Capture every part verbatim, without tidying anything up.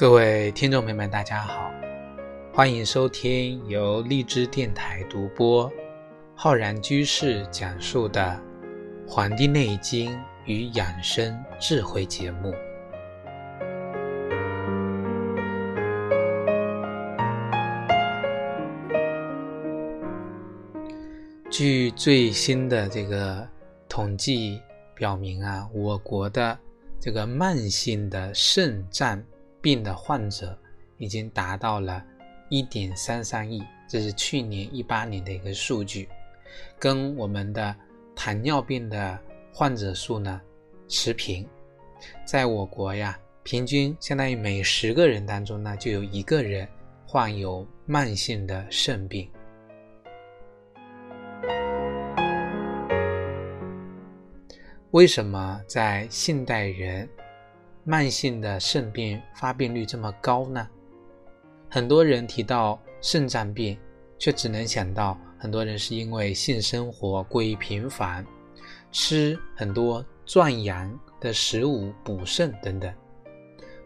各位听众朋友们，大家好，欢迎收听由荔枝电台独播，浩然居士讲述的《黄帝内经与养生智慧》节目。据最新的这个统计表明啊，我国的这个慢性的肾脏病的患者已经达到了 一点三三亿，这是去年一八年的一个数据，跟我们的糖尿病的患者数呢持平。在我国呀，平均相当于每十个人当中呢就有一个人患有慢性的肾病。为什么在现代人慢性的肾病发病率这么高呢？很多人提到肾脏病，却只能想到很多人是因为性生活过于频繁，吃很多壮阳的食物补肾等等。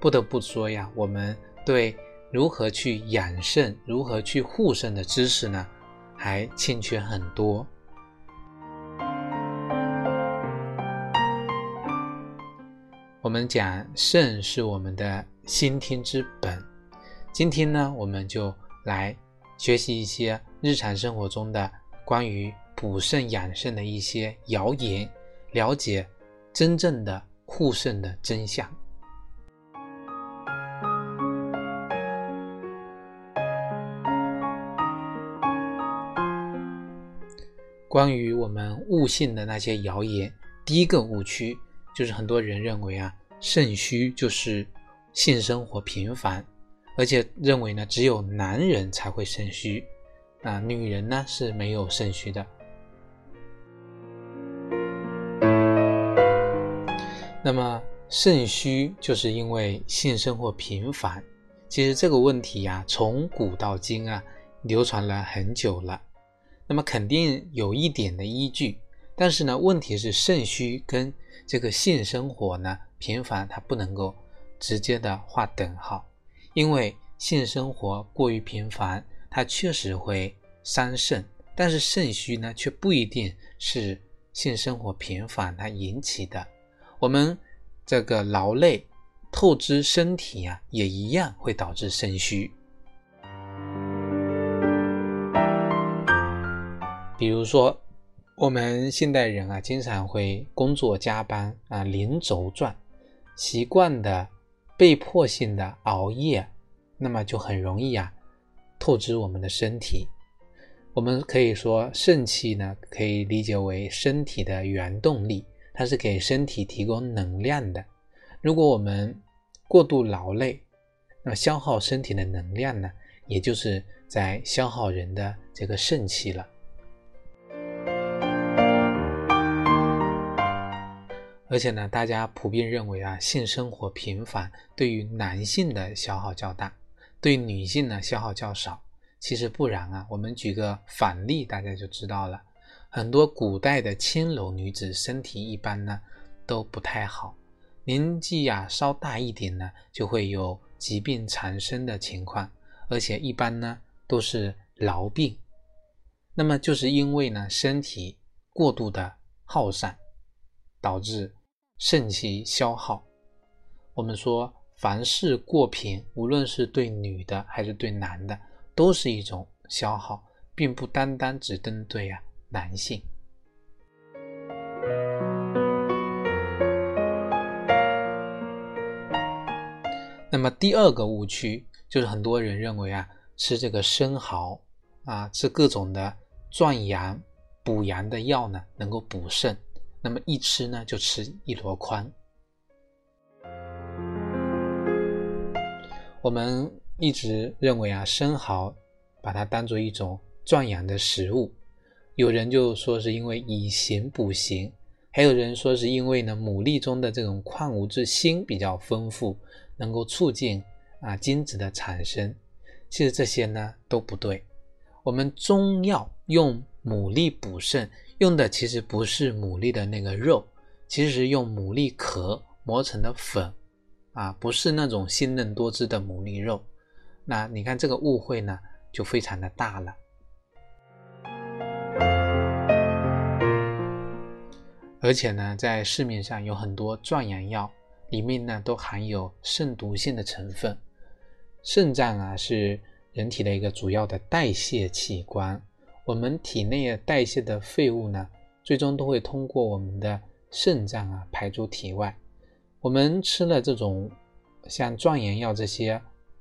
不得不说呀，我们对如何去养肾、如何去护肾的知识呢，还欠缺很多。我们讲肾是我们的先天之本，今天呢，我们就来学习一些日常生活中的关于补肾养肾的一些谣言，了解真正的护肾的真相。关于我们误信的那些谣言，第一个误区就是很多人认为啊，肾虚就是性生活频繁，而且认为呢，只有男人才会肾虚，啊、呃，女人呢是没有肾虚的。那么肾虚就是因为性生活频繁，其实这个问题呀、啊，从古到今啊，流传了很久了，那么肯定有一点的依据。但是呢，问题是肾虚跟这个性生活呢频繁，它不能够直接的画等号，因为性生活过于频繁，它确实会伤肾，但是肾虚呢却不一定是性生活频繁它引起的。我们这个劳累透支身体啊，也一样会导致肾虚。比如说我们现代人啊，经常会工作加班啊，连轴转，习惯的被迫性的熬夜，那么就很容易啊透支我们的身体。我们可以说肾气呢，可以理解为身体的原动力，它是给身体提供能量的。如果我们过度劳累，那么消耗身体的能量呢，也就是在消耗人的这个肾气了。而且呢，大家普遍认为啊，性生活频繁对于男性的消耗较大，对女性呢消耗较少。其实不然啊，我们举个反例，大家就知道了。很多古代的青楼女子身体一般呢都不太好，年纪啊稍大一点呢，就会有疾病缠身的情况，而且一般呢都是痨病。那么就是因为呢身体过度的耗散，导致肾气消耗。我们说凡事过频，无论是对女的还是对男的，都是一种消耗，并不单单只针对啊男性。那么第二个误区就是很多人认为啊，吃这个生蚝啊，吃各种的壮阳补阳的药呢能够补肾，那么一吃呢就吃一箩筐。我们一直认为啊，生蚝把它当作一种壮阳的食物，有人就说是因为以形补形，还有人说是因为呢牡蛎中的这种矿物质锌比较丰富，能够促进啊精子的产生。其实这些呢都不对。我们中药用牡蛎补肾，用的其实不是牡蛎的那个肉，其实用牡蛎壳磨成的粉，啊，不是那种鲜嫩多汁的牡蛎肉。那你看这个误会呢，就非常的大了。而且呢，在市面上有很多壮阳药，里面呢都含有肾毒性的成分。肾脏啊是人体的一个主要的代谢器官，我们体内的代谢的废物呢，最终都会通过我们的肾脏啊排出体外。我们吃了这种像壮阳药这些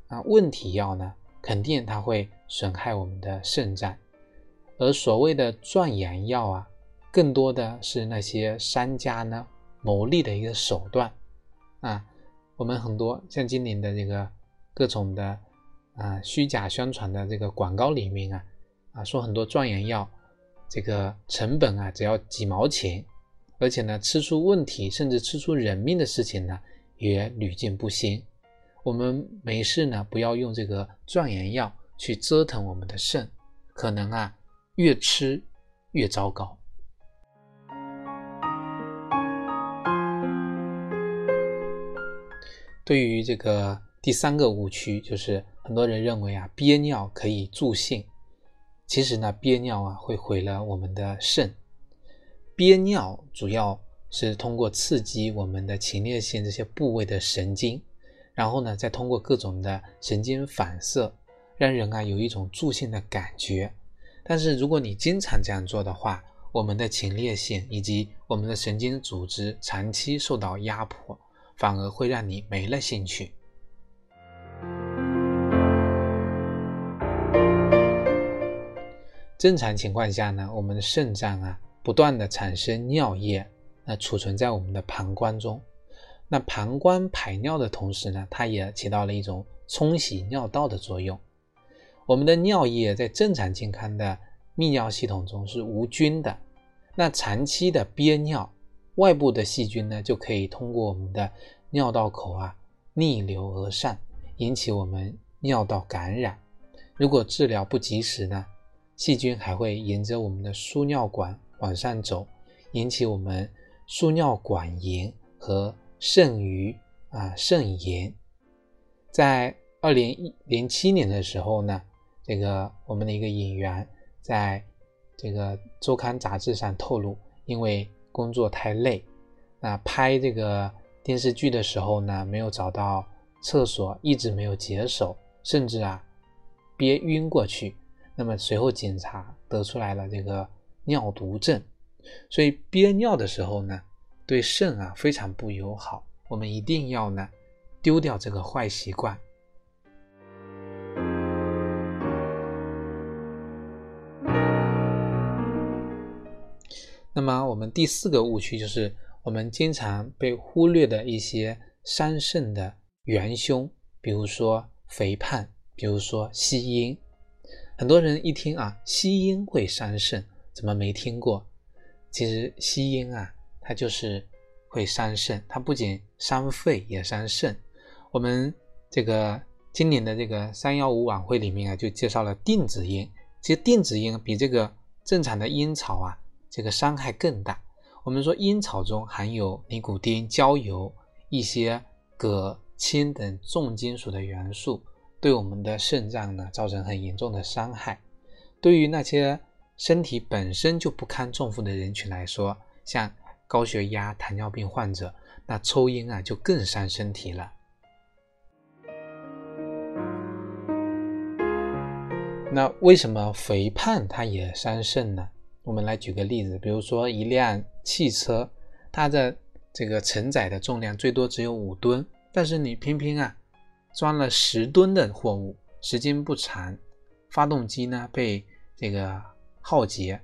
啊问题药呢，肯定它会损害我们的肾脏。而所谓的壮阳药啊，更多的是那些商家呢牟利的一个手段啊。我们很多像今年的这个各种的啊虚假宣传的这个广告里面啊啊说很多壮阳药这个成本啊只要几毛钱，而且呢吃出问题甚至吃出人命的事情呢也屡禁不鲜。我们没事呢不要用这个壮阳药去折腾我们的肾，可能啊越吃越糟糕。对于这个第三个误区，就是很多人认为啊憋尿可以助兴。其实呢，憋尿啊会毁了我们的肾。憋尿主要是通过刺激我们的前列腺这些部位的神经，然后呢再通过各种的神经反射，让人啊有一种助兴的感觉。但是如果你经常这样做的话，我们的前列腺以及我们的神经组织长期受到压迫，反而会让你没了兴趣。正常情况下呢，我们的肾脏啊不断的产生尿液，那储存在我们的膀胱中。那膀胱排尿的同时呢，它也起到了一种冲洗尿道的作用。我们的尿液在正常健康的泌尿系统中是无菌的，那长期的憋尿，外部的细菌呢就可以通过我们的尿道口啊逆流而上，引起我们尿道感染。如果治疗不及时呢，细菌还会沿着我们的输尿管往上走，引起我们输尿管炎和肾盂啊肾炎。在二零零七年的时候呢，这个我们的一个演员在这个周刊杂志上透露，因为工作太累，那拍这个电视剧的时候呢，没有找到厕所，一直没有解手，甚至啊憋晕过去。那么随后检查得出来了这个尿毒症，所以憋尿的时候呢，对肾啊非常不友好，我们一定要呢丢掉这个坏习惯。那么我们第四个误区，就是我们经常被忽略的一些伤肾的元凶，比如说肥胖，比如说吸烟。很多人一听啊，吸烟会伤肾，怎么没听过？其实吸烟啊，它就是会伤肾，它不仅伤肺也伤肾。我们这个今年的这个三一五晚会里面啊，就介绍了电子烟。其实电子烟比这个正常的烟草啊，这个伤害更大。我们说烟草中含有尼古丁、焦油、一些铬、铅等重金属的元素，对我们的肾脏呢造成很严重的伤害。对于那些身体本身就不堪重负的人群来说，像高血压、糖尿病患者，那抽烟啊就更伤身体了。那为什么肥胖它也伤肾呢？我们来举个例子，比如说一辆汽车，它的这个承载的重量最多只有五吨，但是你偏偏啊装了十吨的货物，时间不长，发动机呢被这个耗竭，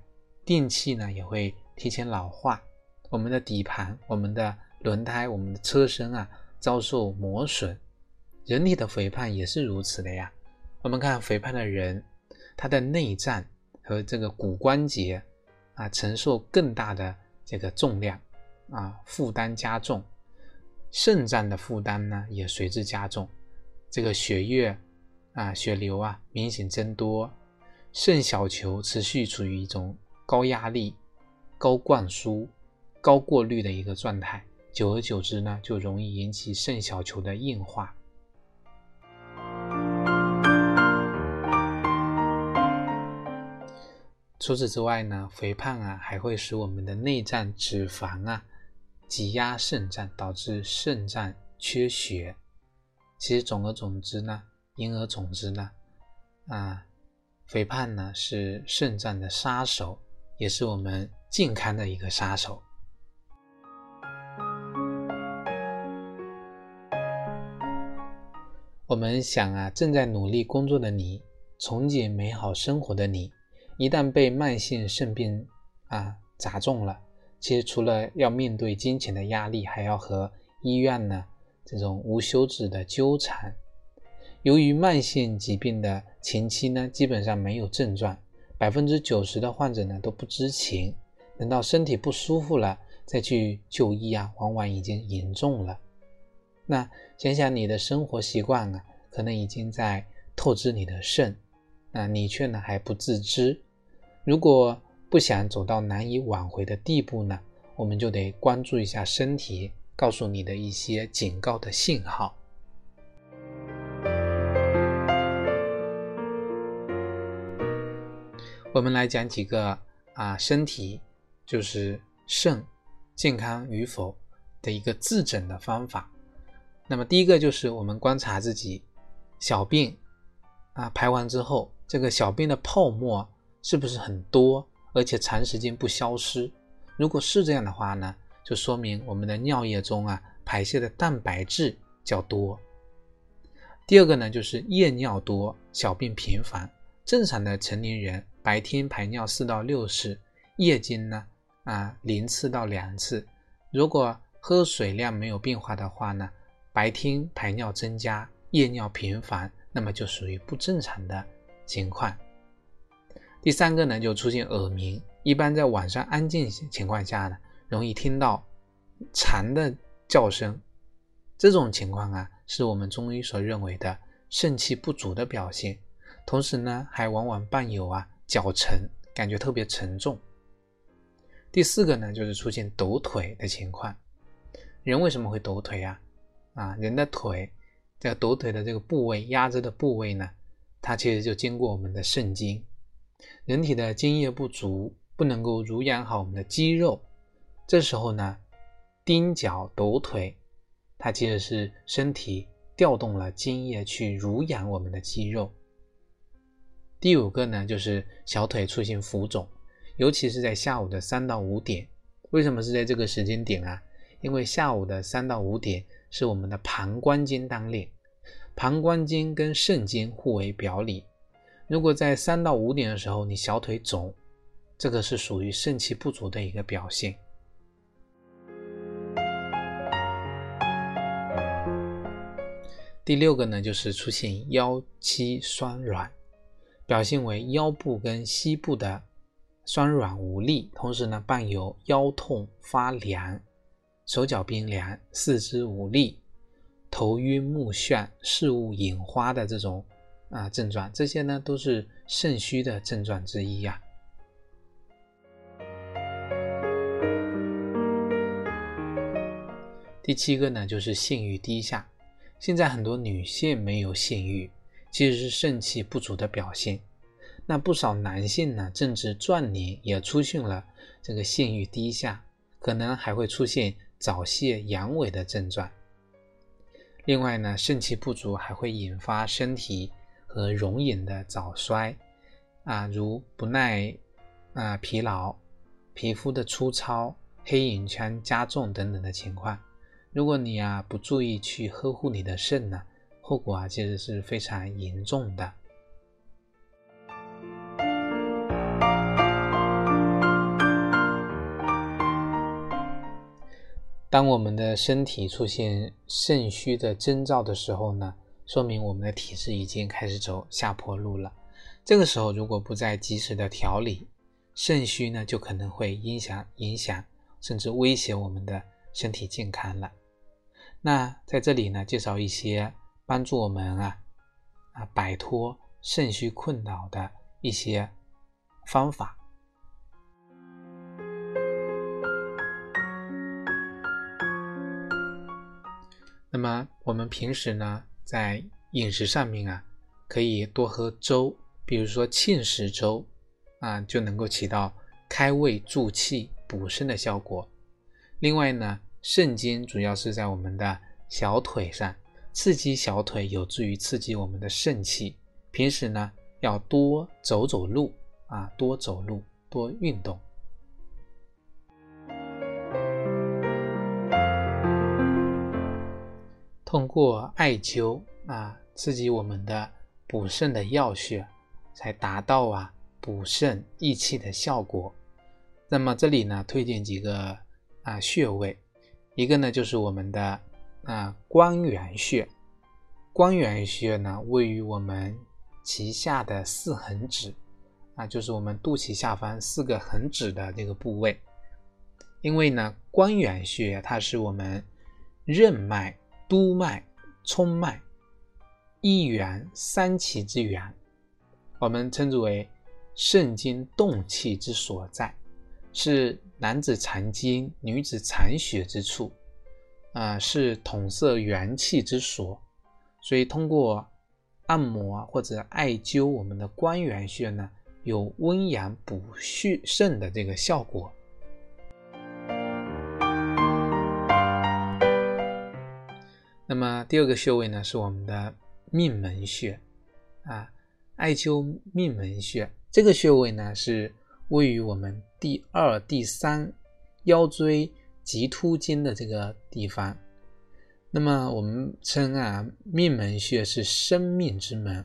电器呢也会提前老化，我们的底盘、我们的轮胎、我们的车身啊遭受磨损。人体的肥胖也是如此的呀。我们看肥胖的人，他的内脏和这个骨关节啊承受更大的这个重量啊，负担加重，肾脏的负担呢也随之加重。这个血液啊血流啊明显增多，肾小球持续处于一种高压力、高灌输、高过滤的一个状态，久而久之呢，就容易引起肾小球的硬化。除此之外呢，肥胖啊还会使我们的内脏脂肪啊挤压肾脏，导致肾脏缺血。其实总而总之呢，言而总之呢，啊，肥胖呢是肾脏的杀手，也是我们健康的一个杀手。我们想啊，正在努力工作的你，憧憬美好生活的你，一旦被慢性肾病啊砸中了，其实除了要面对金钱的压力，还要和医院呢这种无休止的纠缠。由于慢性疾病的前期呢，基本上没有症状， 百分之九十 的患者呢都不知情，等到身体不舒服了再去就医啊，往往已经严重了。那想想你的生活习惯啊，可能已经在透支你的肾，那你却呢还不自知。如果不想走到难以挽回的地步呢，我们就得关注一下身体告诉你的一些警告的信号。我们来讲几个啊，身体就是肾健康与否的一个自诊的方法。那么第一个就是我们观察自己小便啊排完之后，这个小便的泡沫是不是很多，而且长时间不消失。如果是这样的话呢，就说明我们的尿液中啊排泄的蛋白质较多。第二个呢，就是夜尿多，小便频繁。正常的成年人白天排尿四到六次，夜间呢啊零次到两次。如果喝水量没有变化的话呢，白天排尿增加，夜尿频繁，那么就属于不正常的情况。第三个呢，就出现耳鸣，一般在晚上安静情况下呢，容易听到蝉的叫声，这种情况啊，是我们中医所认为的肾气不足的表现。同时呢，还往往伴有啊脚沉，感觉特别沉重。第四个呢，就是出现抖腿的情况。人为什么会抖腿啊？啊，人的腿，这个抖腿的这个部位，压着的部位呢，它其实就经过我们的肾经。人体的津液不足，不能够濡养好我们的肌肉。这时候呢，盯脚抖腿，它其实是身体调动了津液去濡养我们的肌肉。第五个呢，就是小腿出现浮肿，尤其是在下午的三到五点。为什么是在这个时间点啊？因为下午的三到五点是我们的膀胱经当令，膀胱经跟肾经互为表里。如果在三到五点的时候你小腿肿，这个是属于肾气不足的一个表现。第六个呢，就是出现腰膝酸软，表现为腰部跟膝部的酸软无力，同时呢伴有腰痛发凉、手脚冰凉、四肢无力、头晕目眩、视物眼花的这种啊症状，这些呢都是肾虚的症状之一啊。第七个呢，就是性欲低下。现在很多女性没有性欲，其实是肾气不足的表现。那不少男性呢，正值壮年也出现了这个性欲低下，可能还会出现早泄、阳痿的症状。另外呢，肾气不足还会引发身体和容颜的早衰啊，如不耐啊、疲劳、皮肤的粗糙、黑眼圈加重等等的情况。如果你啊不注意去呵护你的肾呢，后果啊其实是非常严重的。当我们的身体出现肾虚的征兆的时候呢，说明我们的体质已经开始走下坡路了。这个时候如果不再及时的调理，肾虚呢就可能会影响影响甚至威胁我们的身体健康了。那在这里呢，介绍一些帮助我们啊啊摆脱肾虚困扰的一些方法。那么我们平时呢，在饮食上面啊，可以多喝粥，比如说芡实粥啊，就能够起到开胃助气、补肾的效果。另外呢，肾经主要是在我们的小腿上，刺激小腿有助于刺激我们的肾气。平时呢，要多走走路啊，多走路，多运动。通过艾灸啊，刺激我们的补肾的要穴，才达到啊补肾益气的效果。那么这里呢，推荐几个啊穴位，一个呢就是我们的啊关元穴。关元穴呢位于我们脐下的四横指啊，就是我们肚脐下方四个横指的这个部位。因为呢，关元穴它是我们任脉、督脉、冲脉一元三奇之源，我们称之为肾经动气之所在，是男子藏精、女子藏血之处，啊、呃，是统摄元气之所。所以，通过按摩或者艾灸我们的关元穴呢，有温阳补虚肾的这个效果。那么第二个穴位呢，是我们的命门穴啊，艾灸命门穴。这个穴位呢，是位于我们第二、第三腰椎棘突经的这个地方。那么我们称啊，命门穴是生命之门，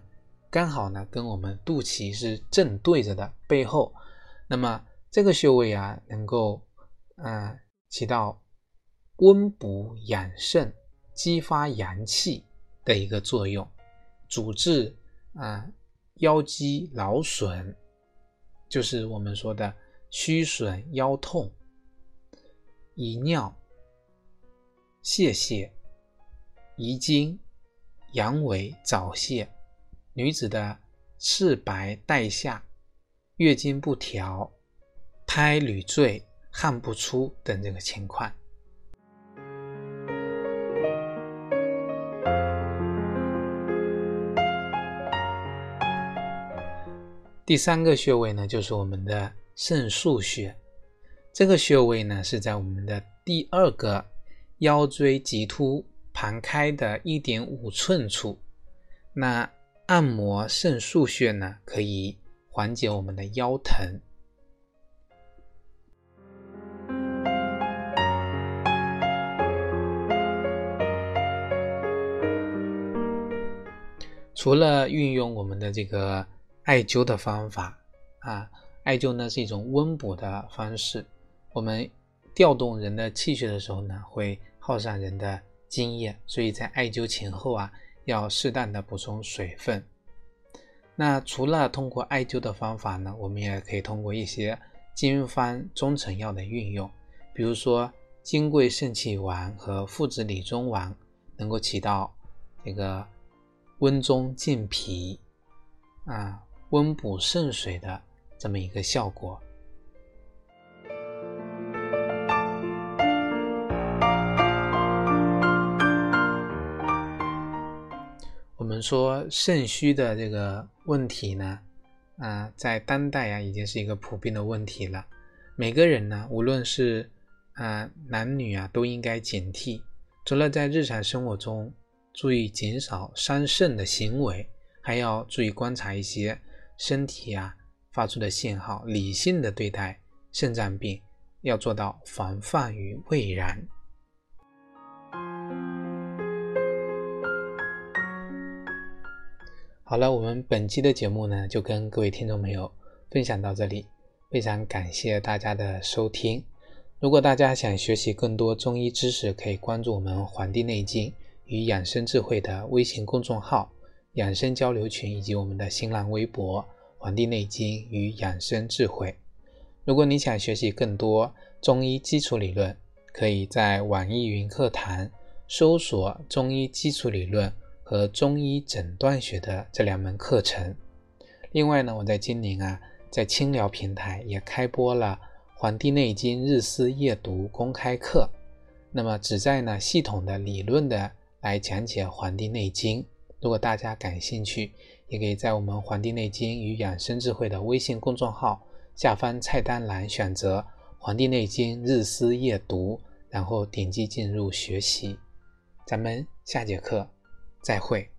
刚好呢跟我们肚脐是正对着的背后。那么这个穴位啊，能够啊、呃、起到温补养肾、激发阳气的一个作用，主治啊、呃、腰肌劳损，就是我们说的虚损、腰痛、遗尿、泄泻、遗精、阳痿、早泄，女子的赤白带下、月经不调、胎屡坠、汗不出等这个情况。第三个穴位呢，就是我们的肾腧穴。这个穴位呢，是在我们的第二个腰椎棘突旁开的 一点五寸处。那按摩肾腧穴呢，可以缓解我们的腰疼。除了运用我们的这个艾灸的方法啊，艾灸呢是一种温补的方式。我们调动人的气血的时候呢，会耗上人的津液，所以在艾灸前后啊，要适当的补充水分。那除了通过艾灸的方法呢，我们也可以通过一些经方中成药的运用，比如说金匮肾气丸和附子理中丸，能够起到这个温中健脾啊。温补肾水的这么一个效果。我们说肾虚的这个问题呢，啊、呃，在当代啊已经是一个普遍的问题了。每个人呢，无论是啊、呃、男女啊，都应该警惕。除了在日常生活中注意减少伤肾的行为，还要注意观察一些身体啊发出的信号，理性的对待肾脏病，要做到防范于未然。好了，我们本期的节目呢，就跟各位听众朋友分享到这里，非常感谢大家的收听。如果大家想学习更多中医知识，可以关注我们《黄帝内经与养生智慧》的微信公众号、养生交流群，以及我们的新浪微博《黄帝内经与养生智慧》。如果你想学习更多中医基础理论，可以在网易云课堂搜索中医基础理论和中医诊断学的这两门课程。另外呢，我在今年啊，在青聊平台也开播了《黄帝内经日思夜读》公开课，那么旨在呢系统的理论的来讲解《黄帝内经》。如果大家感兴趣，也可以在我们《黄帝内经与养生智慧》的微信公众号下方菜单栏选择《黄帝内经日思夜读》，然后点击进入学习。咱们下节课再会。